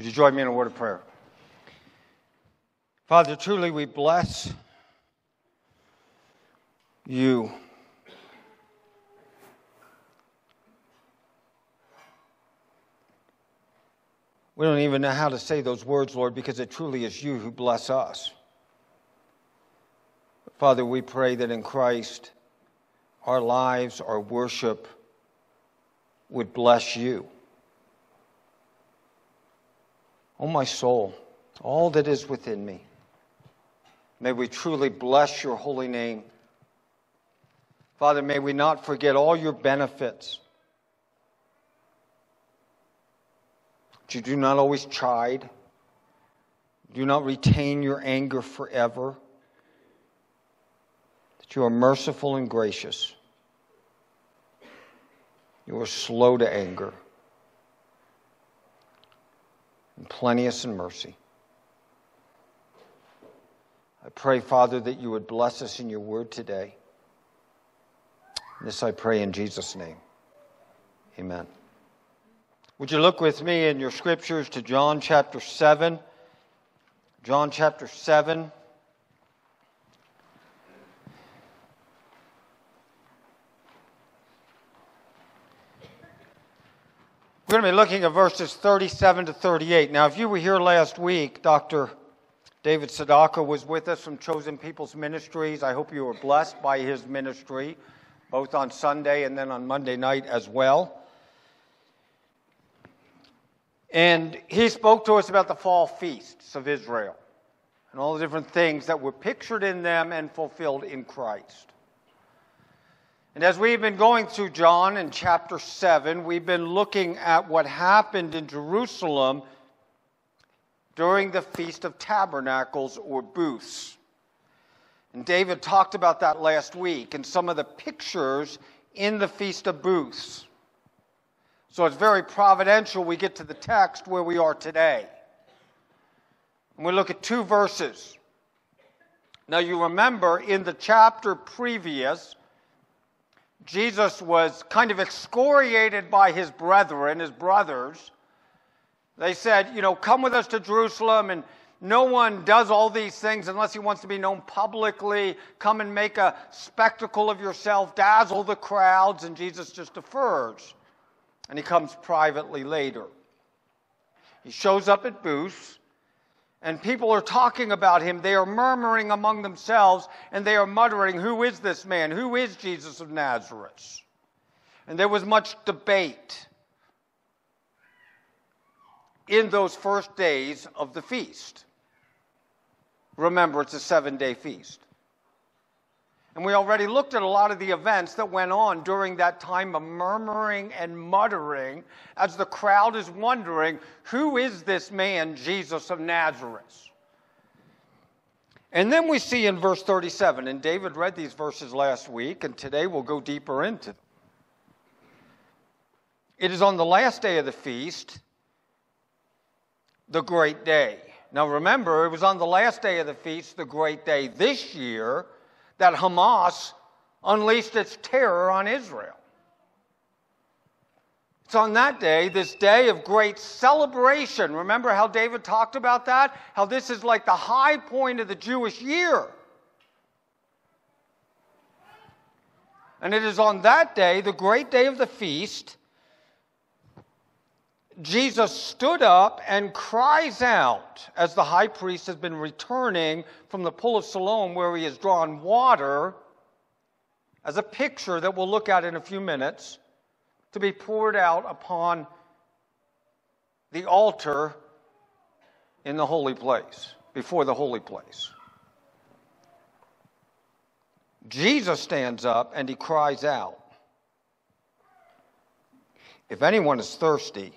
Would you join me in a word of prayer? Father, truly we bless you. We don't even know how to say those words, Lord, because it truly is you who bless us. Father, we pray that in Christ, our lives, our worship would bless you. Oh, my soul, all that is within me, may we truly bless your holy name. Father, may we not forget all your benefits. You do not always chide. Do not retain your anger forever. That you are merciful and gracious. You are slow to anger and plenteous in mercy. I pray, Father, that you would bless us in your word today. This I pray in Jesus' name. Amen. Would you look with me in your scriptures to John chapter 7? John chapter 7. We're going to be looking at verses 37 to 38. Now, if you were here last week, Dr. David Sadaka was with us from Chosen People's Ministries. I hope you were blessed by his ministry, both on Sunday and then on Monday night as well. And he spoke to us about the fall feasts of Israel and all the different things that were pictured in them and fulfilled in Christ. And as we've been going through John in chapter 7, we've been looking at what happened in Jerusalem during the Feast of Tabernacles or Booths. And David talked about that last week and some of the pictures in the Feast of Booths. So it's very providential we get to the text where we are today. And we look at two verses. Now you remember in the chapter previous, Jesus was kind of excoriated by his brethren, his brothers. They said, you know, come with us to Jerusalem, and no one does all these things unless he wants to be known publicly. Come and make a spectacle of yourself, dazzle the crowds, and Jesus just defers. And he comes privately later. He shows up at Booths, and people are talking about him. They are murmuring among themselves, and they are muttering, who is this man? Who is Jesus of Nazareth? And there was much debate in those first days of the feast. Remember, it's a seven-day feast. And we already looked at a lot of the events that went on during that time of murmuring and muttering as the crowd is wondering, who is this man, Jesus of Nazareth? And then we see in verse 37, and David read these verses last week, and today we'll go deeper into them. It is on the last day of the feast, the great day. Now remember, it was on the last day of the feast, the great day this year, that Hamas unleashed its terror on Israel. It's on that day, this day of great celebration. Remember how David talked about that? How this is like the high point of the Jewish year. And it is on that day, the great day of the feast, Jesus stood up and cries out as the high priest has been returning from the pool of Siloam where he has drawn water as a picture that we'll look at in a few minutes to be poured out upon the altar in the holy place, before the holy place. Jesus stands up and he cries out, if anyone is thirsty,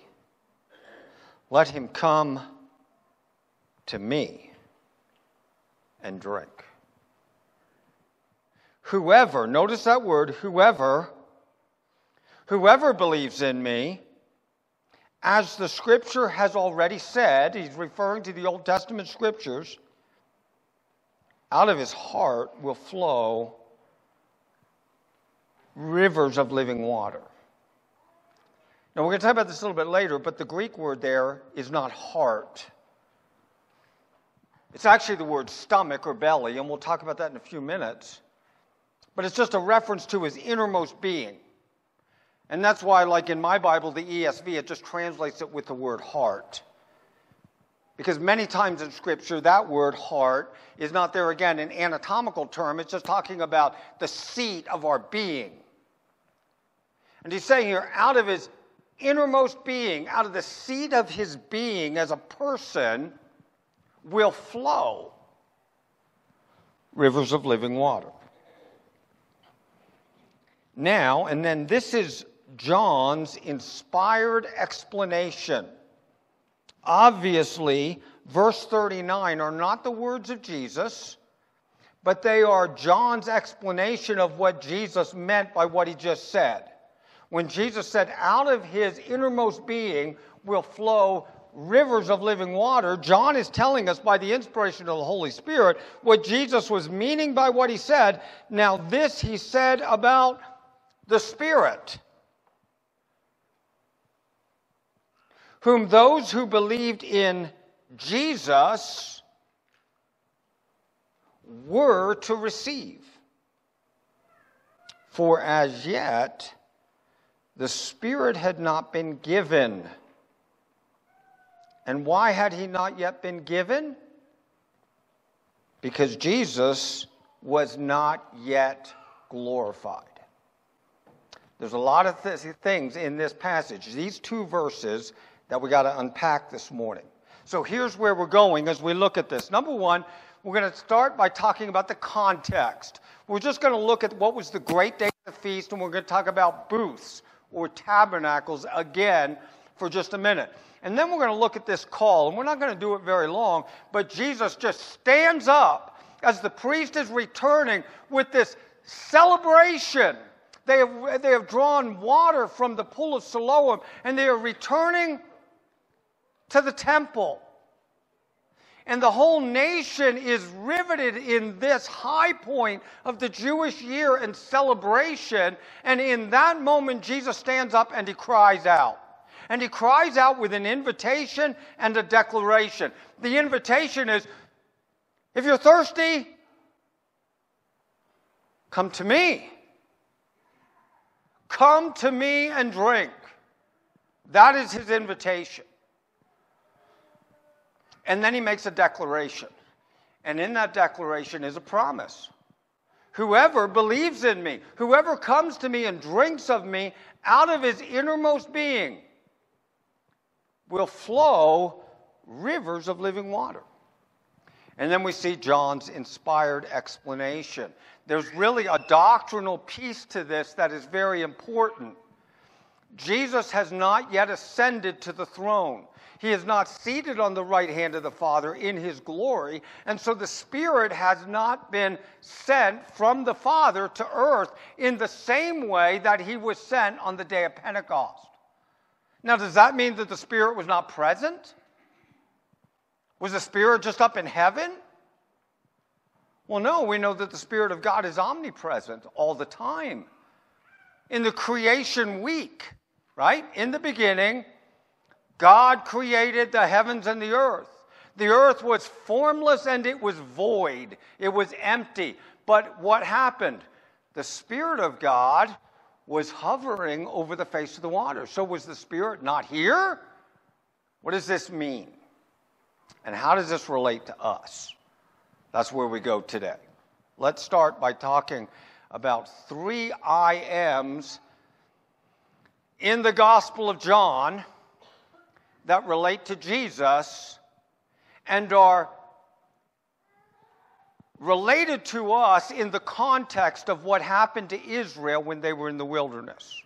let him come to me and drink. Whoever, notice that word, whoever believes in me, as the scripture has already said, he's referring to the Old Testament scriptures, out of his heart will flow rivers of living water. Now, we're going to talk about this a little bit later, but the Greek word there is not heart. It's actually the word stomach or belly, and we'll talk about that in a few minutes. But it's just a reference to his innermost being. And that's why, like in my Bible, the ESV, it just translates it with the word heart. Because many times in Scripture, that word heart is not there, again, an anatomical term. It's just talking about the seat of our being. And he's saying here, out of his innermost being, out of the seat of his being as a person, will flow rivers of living water. Now, and then this is John's inspired explanation. Obviously, verse 39 are not the words of Jesus, but they are John's explanation of what Jesus meant by what he just said. When Jesus said, out of his innermost being will flow rivers of living water, John is telling us by the inspiration of the Holy Spirit what Jesus was meaning by what he said. Now this he said about the Spirit, whom those who believed in Jesus were to receive. For as yet, the Spirit had not been given. And why had he not yet been given? Because Jesus was not yet glorified. There's a lot of things in this passage, these two verses, that we got to unpack this morning. So here's where we're going as we look at this. Number one, we're going to start by talking about the context. We're just going to look at what was the great day of the feast, and we're going to talk about booths or tabernacles again for just a minute. And then we're going to look at this call, and we're not going to do it very long, but Jesus just stands up as the priest is returning with this celebration. They have drawn water from the pool of Siloam, and they are returning to the temple. And the whole nation is riveted in this high point of the Jewish year and celebration. And in that moment, Jesus stands up and he cries out. And he cries out with an invitation and a declaration. The invitation is, if you're thirsty, come to me. Come to me and drink. That is his invitation. And then he makes a declaration. And in that declaration is a promise. Whoever believes in me, whoever comes to me and drinks of me, out of his innermost being will flow rivers of living water. And then we see John's inspired explanation. There's really a doctrinal piece to this that is very important. Jesus has not yet ascended to the throne. He is not seated on the right hand of the Father in his glory, and so the Spirit has not been sent from the Father to earth in the same way that he was sent on the day of Pentecost. Now, does that mean that the Spirit was not present? Was the Spirit just up in heaven? Well, no, we know that the Spirit of God is omnipresent all the time. In the creation week, right? In the beginning, God created the heavens and the earth. The earth was formless and it was void. It was empty. But what happened? The Spirit of God was hovering over the face of the water. So was the Spirit not here? What does this mean? And how does this relate to us? That's where we go today. Let's start by talking about three I ams in the Gospel of John that relate to Jesus and are related to us in the context of what happened to Israel when they were in the wilderness.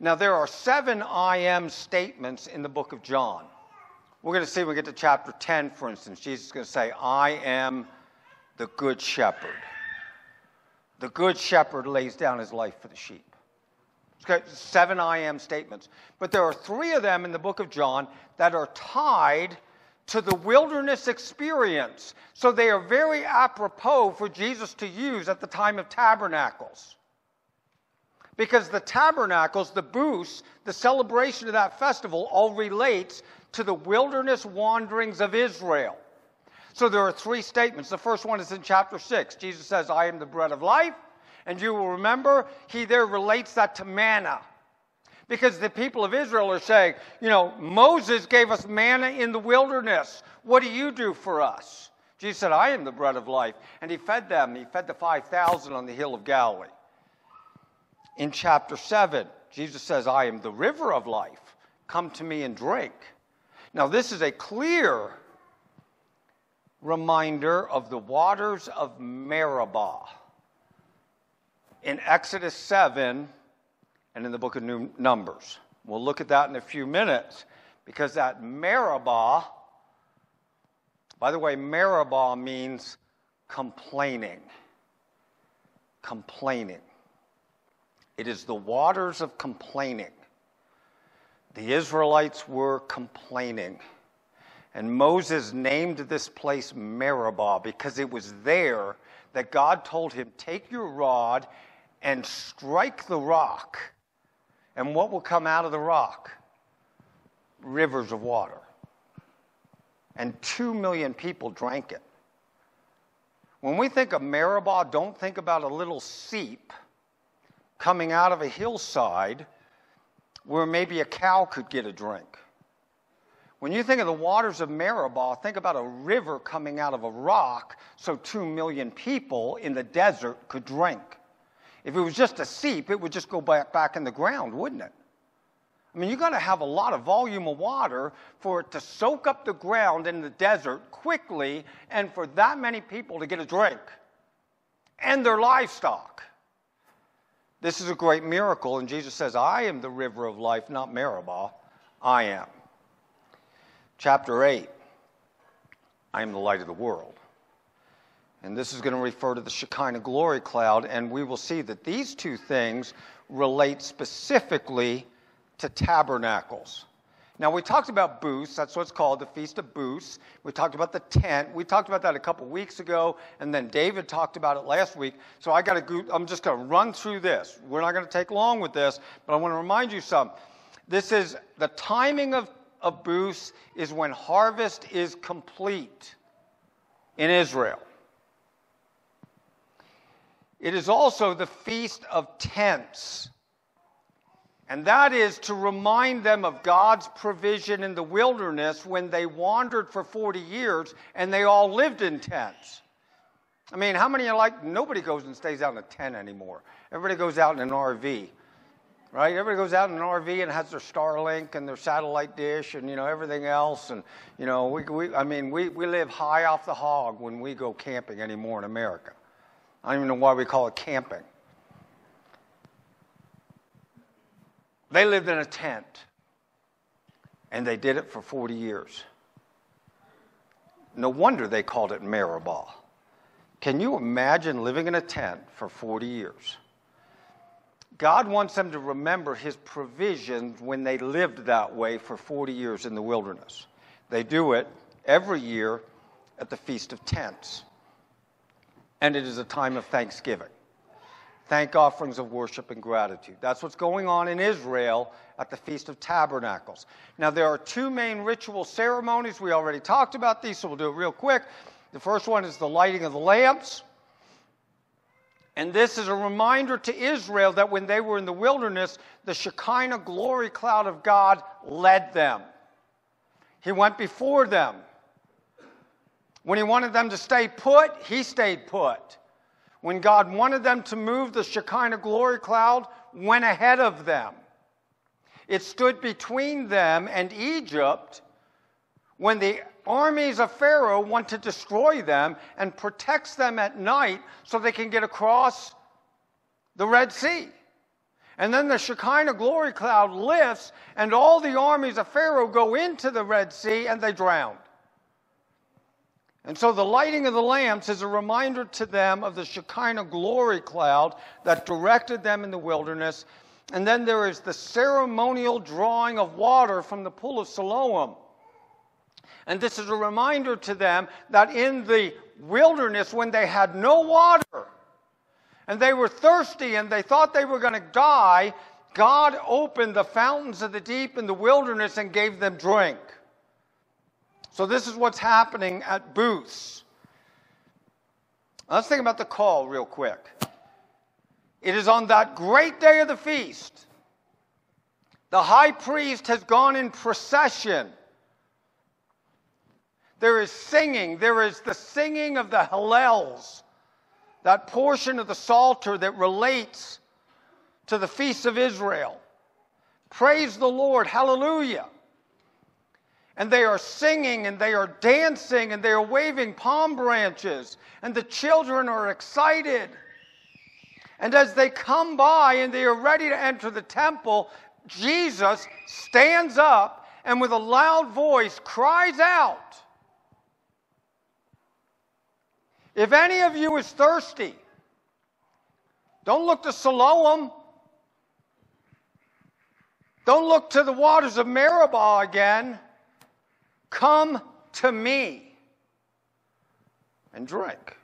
Now, there are 7 I am statements in the book of John. We're going to see when we get to chapter 10, for instance, Jesus is going to say, I am the good shepherd. The good shepherd lays down his life for the sheep. It's got 7 I am statements. But there are 3 of them in the book of John that are tied to the wilderness experience. So they are very apropos for Jesus to use at the time of tabernacles. Because the tabernacles, the booths, the celebration of that festival all relates to the wilderness wanderings of Israel. So there are three statements. The first one is in chapter 6. Jesus says, I am the bread of life. And you will remember, he there relates that to manna. Because the people of Israel are saying, you know, Moses gave us manna in the wilderness. What do you do for us? Jesus said, I am the bread of life. And he fed them. He fed the 5,000 on the hill of Galilee. In chapter 7, Jesus says, I am the river of life. Come to me and drink. Now, this is a clear reminder of the waters of Meribah. In Exodus 7 and in the book of Numbers. We'll look at that in a few minutes, because that Meribah, by the way, Meribah means complaining. Complaining. It is the waters of complaining. The Israelites were complaining. And Moses named this place Meribah because it was there that God told him, take your rod and strike the rock. And what will come out of the rock? Rivers of water. And 2 million people drank it. When we think of Meribah, don't think about a little seep coming out of a hillside where maybe a cow could get a drink. When you think of the waters of Meribah, think about a river coming out of a rock so 2 million people in the desert could drink. If it was just a seep, it would just go back in the ground, wouldn't it? I mean, you've got to have a lot of volume of water for it to soak up the ground in the desert quickly and for that many people to get a drink and their livestock. This is a great miracle, and Jesus says, I am the river of life, not Meribah. I am. Chapter 8, I am the light of the world. And this is going to refer to the Shekinah glory cloud, and we will see that these two things relate specifically to tabernacles. Now, we talked about booths. That's what it's called, the Feast of Booths. We talked about the tent. We talked about that a couple weeks ago, and then David talked about it last week. So I'm just going to run through this. We're not going to take long with this, but I want to remind you something. This is the timing of booths is when harvest is complete in Israel. It is also the Feast of Tents. And that is to remind them of God's provision in the wilderness when they wandered for 40 years and they all lived in tents. I mean, how many are like, nobody goes and stays out in a tent anymore. Everybody goes out in an RV. Right? Everybody goes out in an RV and has their Starlink and their satellite dish and, you know, everything else. And, you know, we live high off the hog when we go camping anymore in America. I don't even know why we call it camping. They lived in a tent, and they did it for 40 years. No wonder they called it Meribah. Can you imagine living in a tent for 40 years? God wants them to remember his provisions when they lived that way for 40 years in the wilderness. They do it every year at the Feast of Tents. And it is a time of thanksgiving. Thank offerings of worship and gratitude. That's what's going on in Israel at the Feast of Tabernacles. Now, there are two main ritual ceremonies. We already talked about these, so we'll do it real quick. The first one is the lighting of the lamps. And this is a reminder to Israel that when they were in the wilderness, the Shekinah glory cloud of God led them. He went before them. When he wanted them to stay put, he stayed put. When God wanted them to move, the Shekinah glory cloud went ahead of them. It stood between them and Egypt when the armies of Pharaoh want to destroy them and protects them at night so they can get across the Red Sea. And then the Shekinah glory cloud lifts and all the armies of Pharaoh go into the Red Sea and they drown. And so the lighting of the lamps is a reminder to them of the Shekinah glory cloud that directed them in the wilderness. And then there is the ceremonial drawing of water from the pool of Siloam. And this is a reminder to them that in the wilderness, when they had no water, and they were thirsty and they thought they were going to die, God opened the fountains of the deep in the wilderness and gave them drink. So this is what's happening at booths. Let's think about the call real quick. It is on that great day of the feast. The high priest has gone in procession. There is singing. There is the singing of the Hallels, that portion of the Psalter that relates to the feasts of Israel. Praise the Lord. Hallelujah. And they are singing and they are dancing and they are waving palm branches and the children are excited. And as they come by and they are ready to enter the temple, Jesus stands up and with a loud voice cries out, "If any of you is thirsty, don't look to Siloam. Don't look to the waters of Meribah again. Come to me and drink."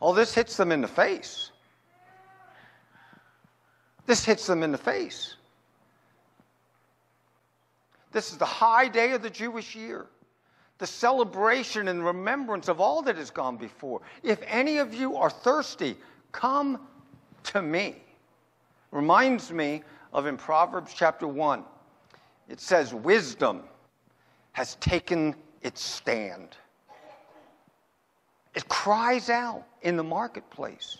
Oh, this hits them in the face. This hits them in the face. This is the high day of the Jewish year, the celebration and remembrance of all that has gone before. If any of you are thirsty, come to me. Reminds me of in Proverbs chapter 1. It says, wisdom has taken its stand. It cries out in the marketplace.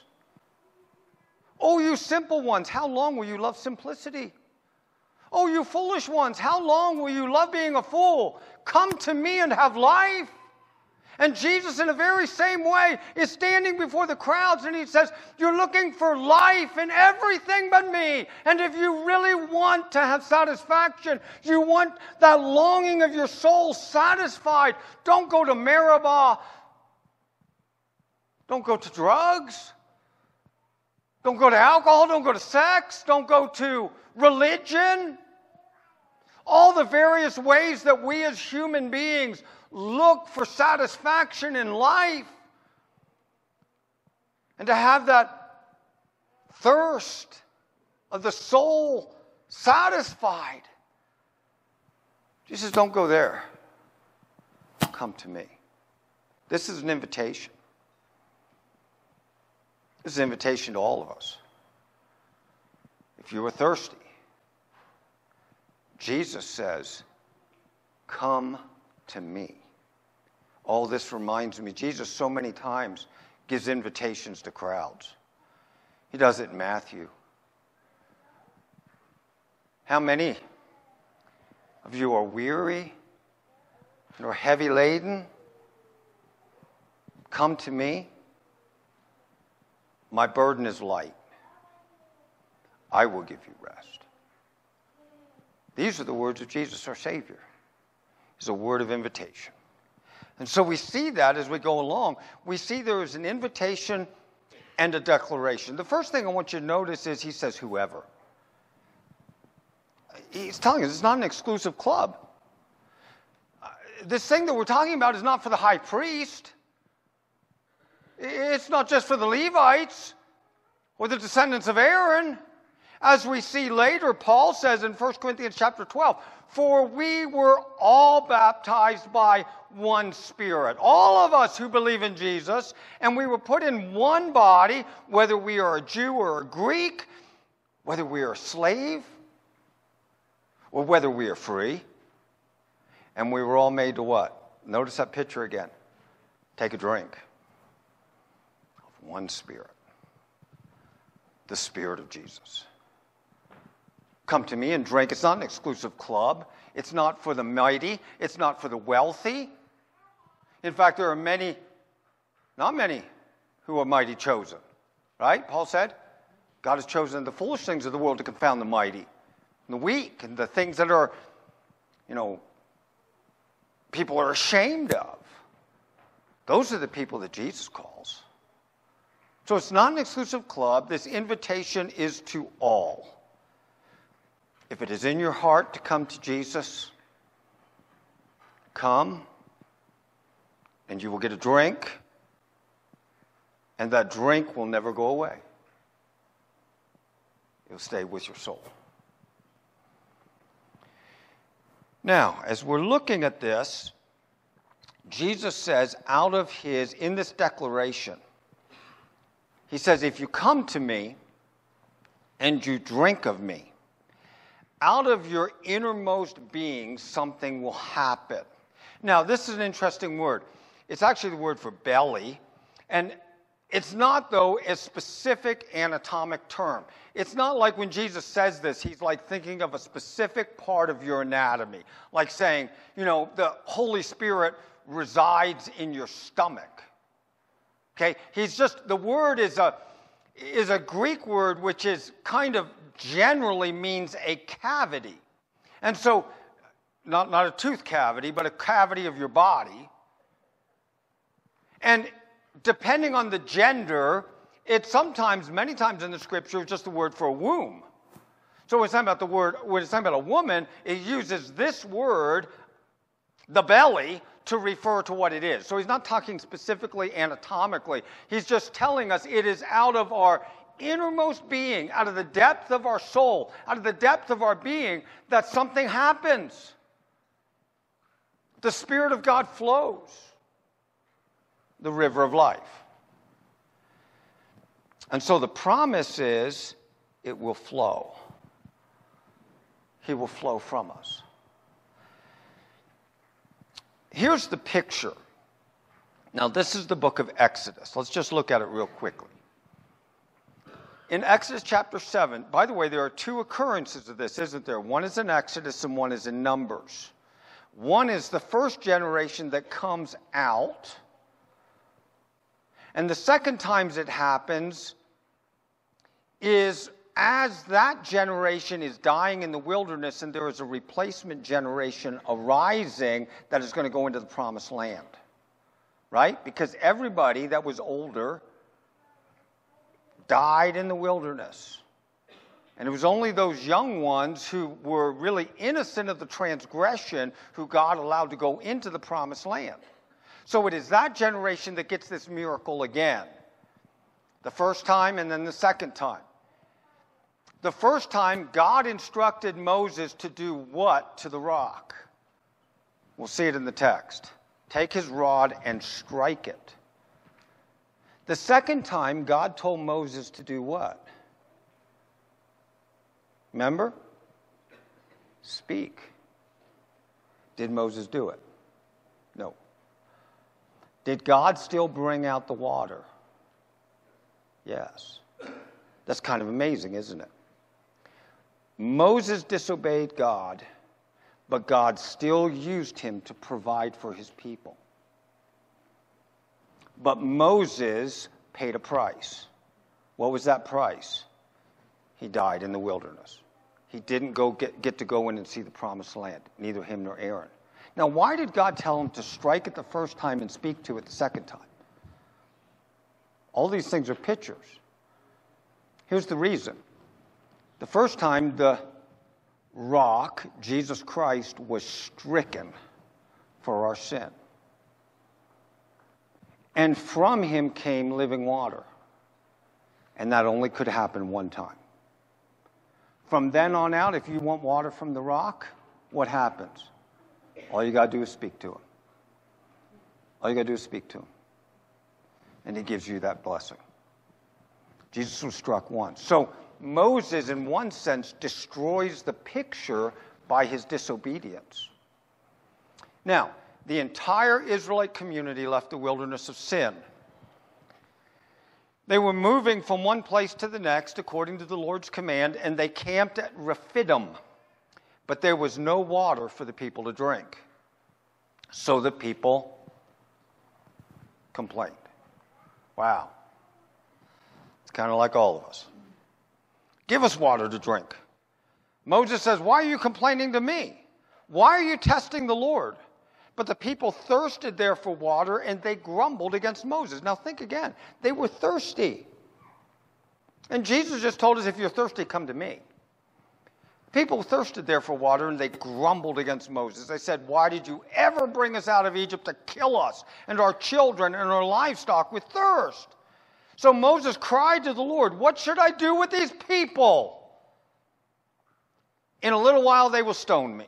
"Oh, you simple ones, how long will you love simplicity? Oh, you foolish ones, how long will you love being a fool? Come to me and have life." And Jesus, in the very same way, is standing before the crowds and he says, "You're looking for life in everything but me." And if you really want to have satisfaction, you want that longing of your soul satisfied, don't go to Meribah. Don't go to drugs. Don't go to alcohol. Don't go to sex. Don't go to religion. All the various ways that we as human beings look for satisfaction in life, and to have that thirst of the soul satisfied. Jesus, don't go there. Come to me. This is an invitation. This is an invitation to all of us. If you are thirsty, Jesus says, come to me. All this reminds me, Jesus so many times gives invitations to crowds. He does it in Matthew. How many of you are weary and are heavy laden? Come to me. My burden is light. I will give you rest. These are the words of Jesus, our Savior. It's a word of invitation. And so we see that as we go along. We see there is an invitation and a declaration. The first thing I want you to notice is he says whoever. He's telling us it's not an exclusive club. This thing that we're talking about is not for the high priest. It's not just for the Levites or the descendants of Aaron. As we see later, Paul says in 1 Corinthians chapter 12, "For we were all baptized by one Spirit." All of us who believe in Jesus, and we were put in one body, whether we are a Jew or a Greek, whether we are a slave, or whether we are free. And we were all made to what? Notice that picture again. Take a drink of one Spirit, the Spirit of Jesus. Come to me and drink. It's not an exclusive club. It's not for the mighty. It's not for the wealthy. In fact, there are many, not many, who are mighty chosen. Right? Paul said, God has chosen the foolish things of the world to confound the mighty, and the weak, and the things that are, people are ashamed of. Those are the people that Jesus calls. So it's not an exclusive club. This invitation is to all. If it is in your heart to come to Jesus, come, and you will get a drink And that drink will never go away. It'll stay with your soul. Now, as we're looking at this, Jesus says out of his, in this declaration, he says, if you come to me and you drink of me, out of your innermost being, something will happen. Now, this is an interesting word. It's actually the word for belly. And it's not, though, a specific anatomic term. It's not like when Jesus says this, he's like thinking of a specific part of your anatomy. Like saying, you know, the Holy Spirit resides in your stomach. Okay? He's just, the word is a Greek word which is kind of generally means a cavity. And so, not a tooth cavity, but a cavity of your body. And depending on the gender, it's sometimes, many times in the scripture, just the word for a womb. So when it's talking about the word, when it's talking about a woman, it uses this word, the belly, to refer to what it is. So he's not talking specifically anatomically. He's just telling us it is out of our innermost being, out of the depth of our soul, out of the depth of our being, that something happens. The Spirit of God flows. The river of life. And so the promise is it will flow. He will flow from us. Here's the picture. Now, this is the book of Exodus. Let's just look at it real quickly. In Exodus chapter 7, by the way, there are two occurrences of this, isn't there? One is in Exodus and one is in Numbers. One is the first generation that comes out. And the second times it happens is as that generation is dying in the wilderness and there is a replacement generation arising that is going to go into the promised land. Right? Because everybody that was older died in the wilderness. And it was only those young ones who were really innocent of the transgression who God allowed to go into the promised land. So it is that generation that gets this miracle again. The first time and then the second time. The first time, God instructed Moses to do what to the rock? We'll see it in the text. Take his rod and strike it. The second time, God told Moses to do what? Remember? Speak. Did Moses do it? No. Did God still bring out the water? Yes. That's kind of amazing, isn't it? Moses disobeyed God, but God still used him to provide for his people. But Moses paid a price. What was that price? He died in the wilderness. He didn't get to go in and see the promised land, neither him nor Aaron. Now, why did God tell him to strike it the first time and speak to it the second time? All these things are pictures. Here's the reason. The first time, the rock, Jesus Christ, was stricken for our sin. And from him came living water. And that only could happen one time. From then on out, if you want water from the rock, what happens? All you got to do is speak to him. All you got to do is speak to him. And he gives you that blessing. Jesus was struck once. So Moses, in one sense, destroys the picture by his disobedience. Now, the entire Israelite community left the wilderness of sin. They were moving from one place to the next according to the Lord's command, and they camped at Rephidim. But there was no water for the people to drink. So the people complained. Wow. It's kind of like all of us. Give us water to drink. Moses says, why are you complaining to me? Why are you testing the Lord? But the people thirsted there for water, and they grumbled against Moses. Now think again. They were thirsty. And Jesus just told us, if you're thirsty, come to me. People thirsted there for water, and they grumbled against Moses. They said, why did you ever bring us out of Egypt to kill us and our children and our livestock with thirst? So Moses cried to the Lord, what should I do with these people? In a little while they will stone me.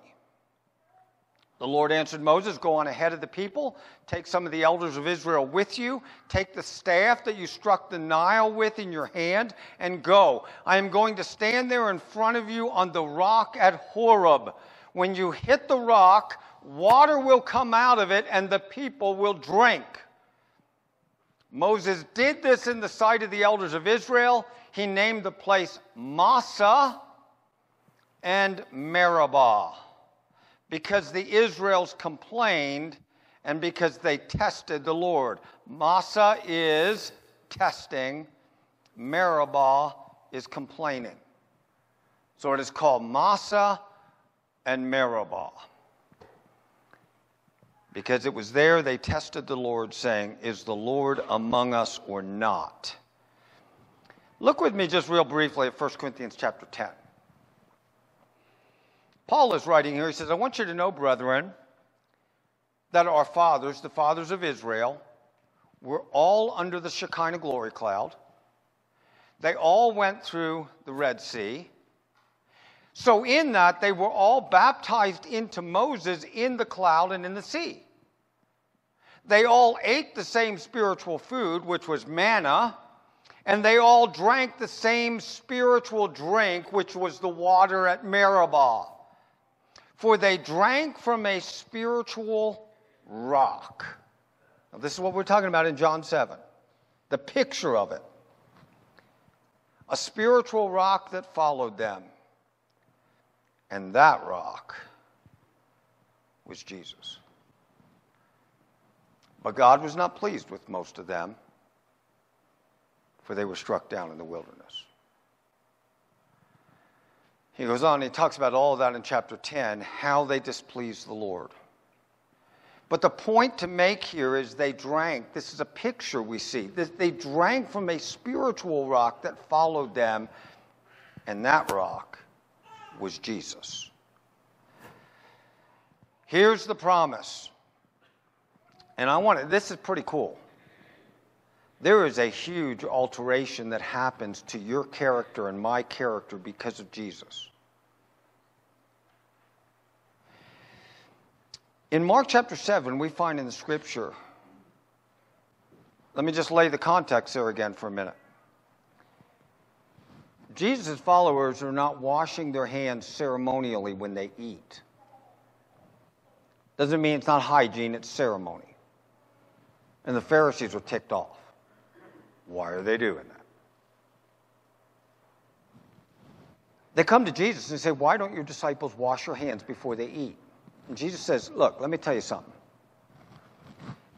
The Lord answered Moses, go on ahead of the people, take some of the elders of Israel with you, take the staff that you struck the Nile with in your hand, and go. I am going to stand there in front of you on the rock at Horeb. When you hit the rock, water will come out of it, and the people will drink. Moses did this in the sight of the elders of Israel. He named the place Massah and Meribah, because the Israels complained and because they tested the Lord. Massah is testing. Meribah is complaining. So it is called Massah and Meribah, because it was there they tested the Lord, saying, is the Lord among us or not? Look with me just real briefly at 1 Corinthians chapter 10. Paul is writing here, he says, I want you to know, brethren, that our fathers, the fathers of Israel, were all under the Shekinah glory cloud. They all went through the Red Sea. So in that, they were all baptized into Moses in the cloud and in the sea. They all ate the same spiritual food, which was manna, and they all drank the same spiritual drink, which was the water at Meribah. For they drank from a spiritual rock. Now, this is what we're talking about in John 7. The picture of it. A spiritual rock that followed them. And that rock was Jesus. But God was not pleased with most of them, for they were struck down in the wilderness. He goes on, he talks about all of that in chapter 10, how they displeased the Lord. But the point to make here is they drank. This is a picture we see. They drank from a spiritual rock that followed them, and that rock was Jesus. Here's the promise. And this is pretty cool. There is a huge alteration that happens to your character and my character because of Jesus. In Mark chapter 7, we find in the scripture, let me just lay the context there again for a minute. Jesus' followers are not washing their hands ceremonially when they eat. Doesn't mean it's not hygiene, it's ceremony. And the Pharisees were ticked off. Why are they doing that? They come to Jesus and say, why don't your disciples wash your hands before they eat? And Jesus says, look, let me tell you something.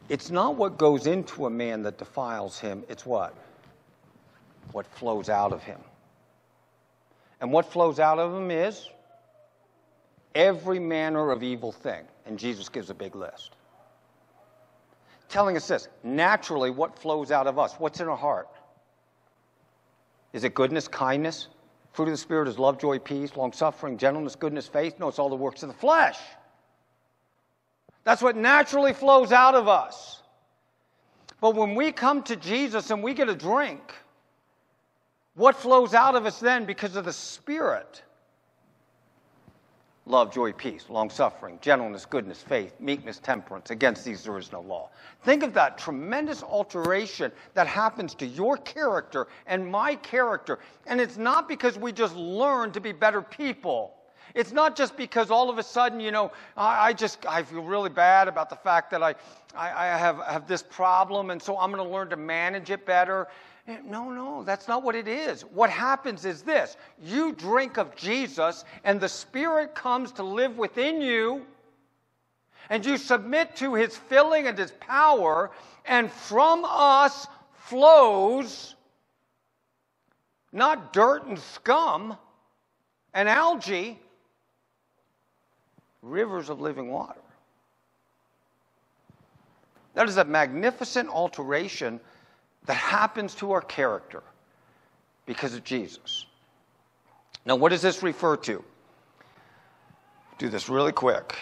It's not what goes into a man that defiles him. It's what? What flows out of him. And what flows out of him is every manner of evil thing. And Jesus gives a big list, telling us this, naturally what flows out of us, what's in our heart? Is it goodness, kindness? Fruit of the Spirit is love, joy, peace, long-suffering, gentleness, goodness, faith. No, it's all the works of the flesh. That's what naturally flows out of us. But when we come to Jesus and we get a drink, what flows out of us then because of the Spirit? Love, joy, peace, long-suffering, gentleness, goodness, faith, meekness, temperance. Against these there is no law. Think of that tremendous alteration that happens to your character and my character. And it's not because we just learn to be better people. It's not just because all of a sudden, I feel really bad about the fact that I have this problem, and so I'm going to learn to manage it better. No, that's not what it is. What happens is this. You drink of Jesus, and the Spirit comes to live within you, and you submit to His filling and His power, and from us flows not dirt and scum and algae, rivers of living water. That is a magnificent alteration that happens to our character because of Jesus. Now, what does this refer to? Do this really quick.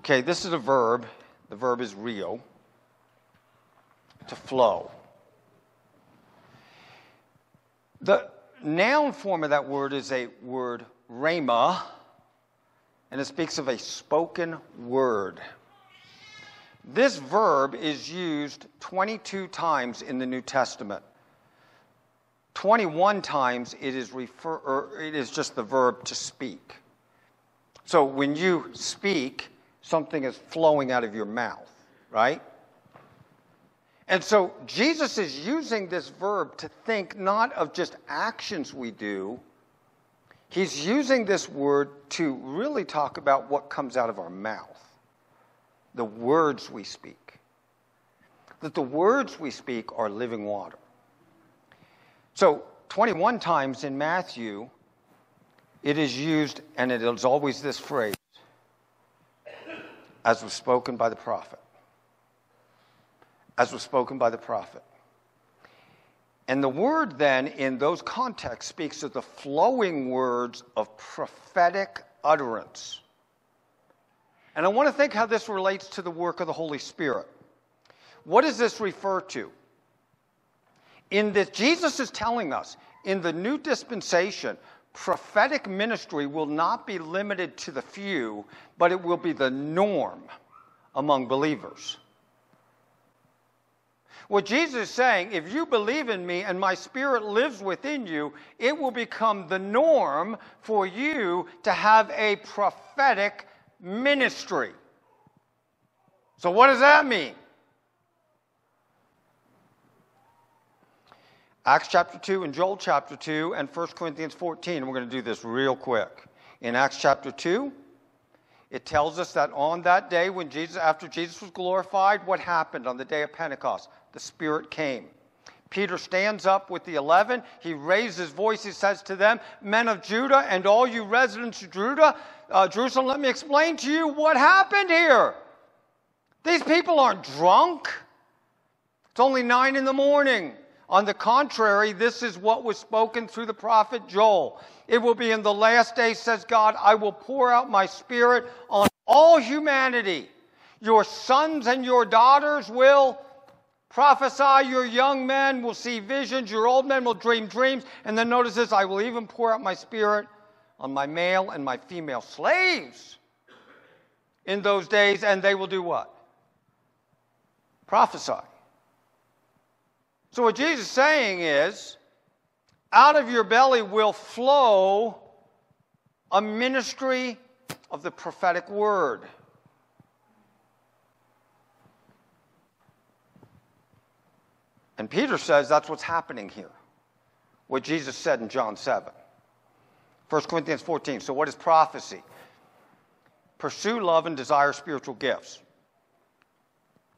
Okay, this is a verb. The verb is rio, to flow. The noun form of that word is a word rhema, and it speaks of a spoken word. This verb is used 22 times in the New Testament. 21 times it is just the verb to speak. So when you speak, something is flowing out of your mouth, right? And so Jesus is using this verb to think not of just actions we do. He's using this word to really talk about what comes out of our mouth, the words we speak. That the words we speak are living water. So 21 times in Matthew, it is used, and it is always this phrase, as was spoken by the prophet. As was spoken by the prophet. And the word then in those contexts speaks of the flowing words of prophetic utterance. And I want to think how this relates to the work of the Holy Spirit. What does this refer to? In that Jesus is telling us, in the new dispensation, prophetic ministry will not be limited to the few, but it will be the norm among believers. What Jesus is saying, if you believe in me and my Spirit lives within you, it will become the norm for you to have a prophetic ministry. So what does that mean? Acts chapter 2 and Joel chapter 2 and 1 Corinthians 14. We're going to do this real quick. In Acts chapter 2, it tells us that on that day when Jesus, after Jesus was glorified, what happened on the day of Pentecost? The Spirit came. Peter stands up with the 11. He raises his voice. He says to them, men of Judah and all you residents of Jerusalem, let me explain to you what happened here. These people aren't drunk. It's only 9 in the morning. On the contrary, this is what was spoken through the prophet Joel. It will be in the last days, says God, I will pour out my Spirit on all humanity. Your sons and your daughters will prophesy. Your young men will see visions. Your old men will dream dreams. And then notice this, I will even pour out my Spirit on my male and my female slaves in those days. And they will do what? Prophesy. So what Jesus is saying is, out of your belly will flow a ministry of the prophetic word. And Peter says that's what's happening here. What Jesus said in John 7. 1 Corinthians 14. So what is prophecy? Pursue, love, and desire spiritual gifts.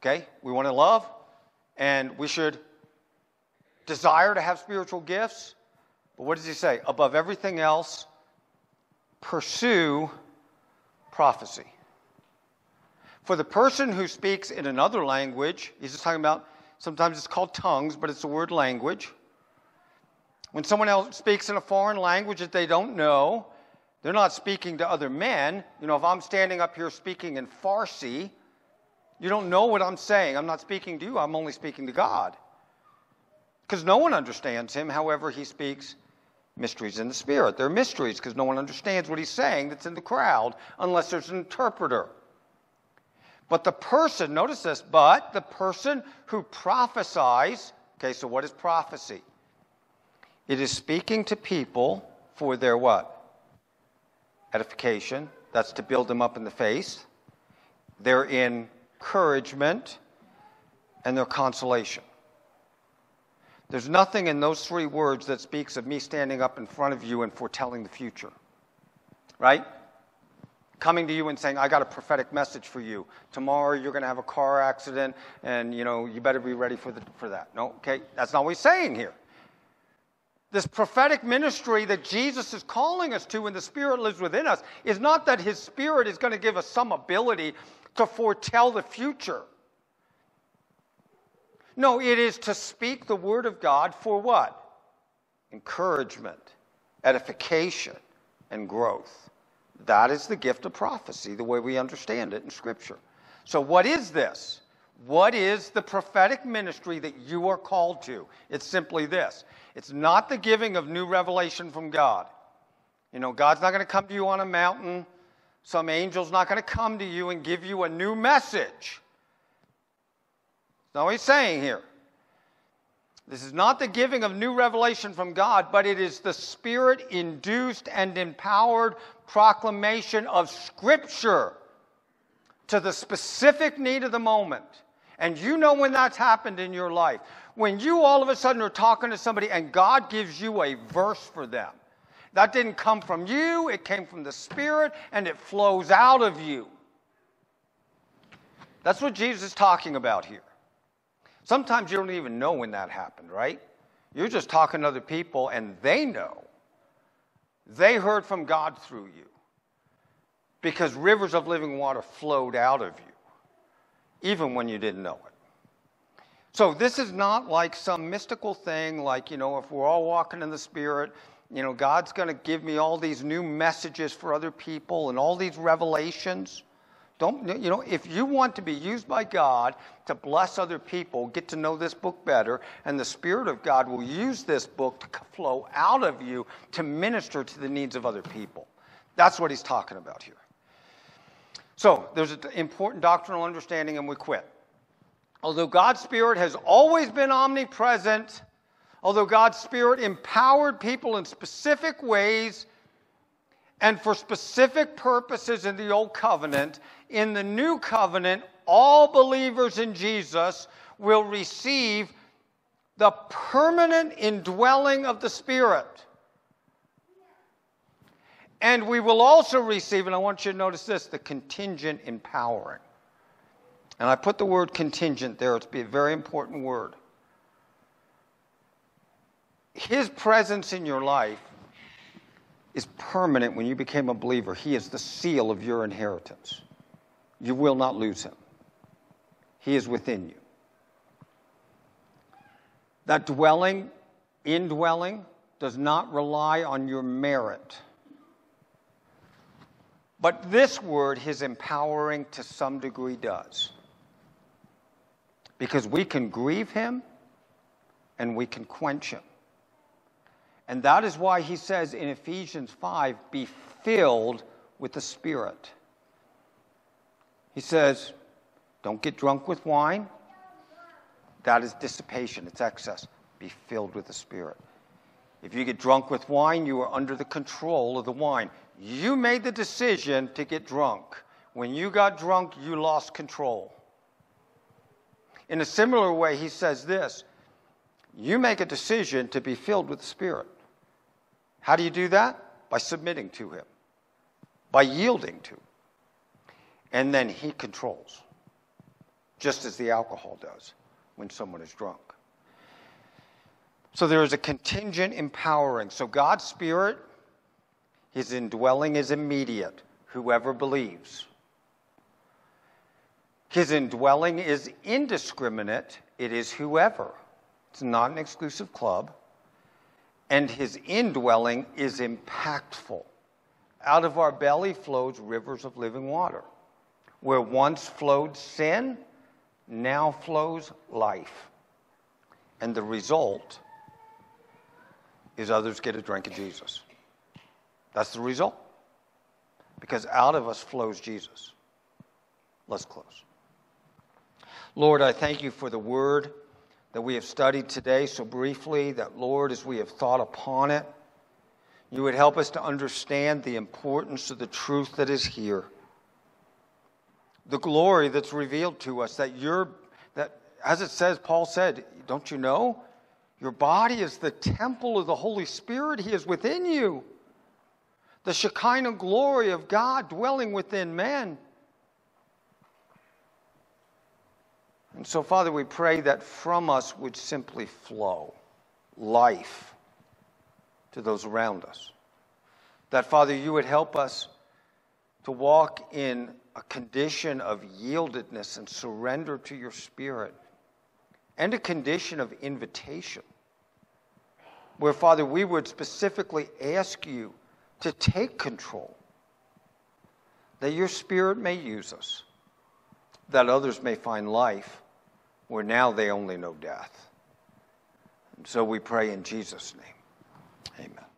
Okay? We want to love, and we should desire to have spiritual gifts, but what does he say? Above everything else, pursue prophecy. For the person who speaks in another language, he's just talking about, sometimes it's called tongues, but it's the word language. When someone else speaks in a foreign language that they don't know, they're not speaking to other men. You know, if I'm standing up here speaking in Farsi, you don't know what I'm saying. I'm not speaking to you. I'm only speaking to God. Because no one understands him, however he speaks mysteries in the Spirit. They're mysteries because no one understands what he's saying that's in the crowd unless there's an interpreter. But the person, notice this, but the person who prophesies, okay, so what is prophecy? It is speaking to people for their what? Edification. That's to build them up in the faith. Their encouragement and their consolation. There's nothing in those three words that speaks of me standing up in front of you and foretelling the future, right? Coming to you and saying, I got a prophetic message for you. Tomorrow you're going to have a car accident and, you know, you better be ready for that. No, okay, that's not what he's saying here. This prophetic ministry that Jesus is calling us to when the Spirit lives within us is not that his Spirit is going to give us some ability to foretell the future. No, it is to speak the word of God for what? Encouragement, edification, and growth. That is the gift of prophecy, the way we understand it in Scripture. So what is this? What is the prophetic ministry that you are called to? It's simply this. It's not the giving of new revelation from God. You know, God's not going to come to you on a mountain. Some angel's not going to come to you and give you a new message. That's not what he's saying here. This is not the giving of new revelation from God, but it is the Spirit-induced and empowered proclamation of Scripture to the specific need of the moment. And you know when that's happened in your life. When you all of a sudden are talking to somebody and God gives you a verse for them. That didn't come from you, it came from the Spirit, and it flows out of you. That's what Jesus is talking about here. Sometimes you don't even know when that happened, right? You're just talking to other people, and they know. They heard from God through you. Because rivers of living water flowed out of you, even when you didn't know it. So this is not like some mystical thing, like, you know, if we're all walking in the Spirit, you know, God's going to give me all these new messages for other people and all these revelations. Don't, you know, if you want to be used by God to bless other people, get to know this book better, and the Spirit of God will use this book to flow out of you to minister to the needs of other people. That's what he's talking about here. So, there's an important doctrinal understanding, and we quit. Although God's Spirit has always been omnipresent, although God's Spirit empowered people in specific ways and for specific purposes in the Old Covenant, in the New Covenant, all believers in Jesus will receive the permanent indwelling of the Spirit. And we will also receive, and I want you to notice this, the contingent empowering. And I put the word contingent there. It's a very important word. His presence in your life is permanent when you became a believer. He is the seal of your inheritance. You will not lose him. He is within you. That dwelling, indwelling, does not rely on your merit. But this word, his empowering, to some degree does. Because we can grieve him and we can quench him. And that is why he says in Ephesians 5, be filled with the Spirit. He says, don't get drunk with wine. That is dissipation. It's excess. Be filled with the Spirit. If you get drunk with wine, you are under the control of the wine. You made the decision to get drunk. When you got drunk, you lost control. In a similar way, he says this. You make a decision to be filled with the Spirit. How do you do that? By submitting to him. By yielding to him. And then he controls. Just as the alcohol does when someone is drunk. So there is a contingent empowering. So God's Spirit, his indwelling is immediate, whoever believes. His indwelling is indiscriminate, it is whoever. It's not an exclusive club. And his indwelling is impactful. Out of our belly flows rivers of living water. Where once flowed sin, now flows life. And the result is others get a drink of Jesus. That's the result. Because out of us flows Jesus. Let's close. Lord, I thank you for the word that we have studied today so briefly, that, Lord, as we have thought upon it, you would help us to understand the importance of the truth that is here. The glory that's revealed to us, that as it says, Paul said, don't you know? Your body is the temple of the Holy Spirit. He is within you. The Shekinah glory of God dwelling within man. And so, Father, we pray that from us would simply flow life to those around us. That, Father, you would help us to walk in a condition of yieldedness and surrender to your Spirit, and a condition of invitation, where, Father, we would specifically ask you to take control, that your Spirit may use us, that others may find life, where now they only know death. And so we pray in Jesus' name. Amen.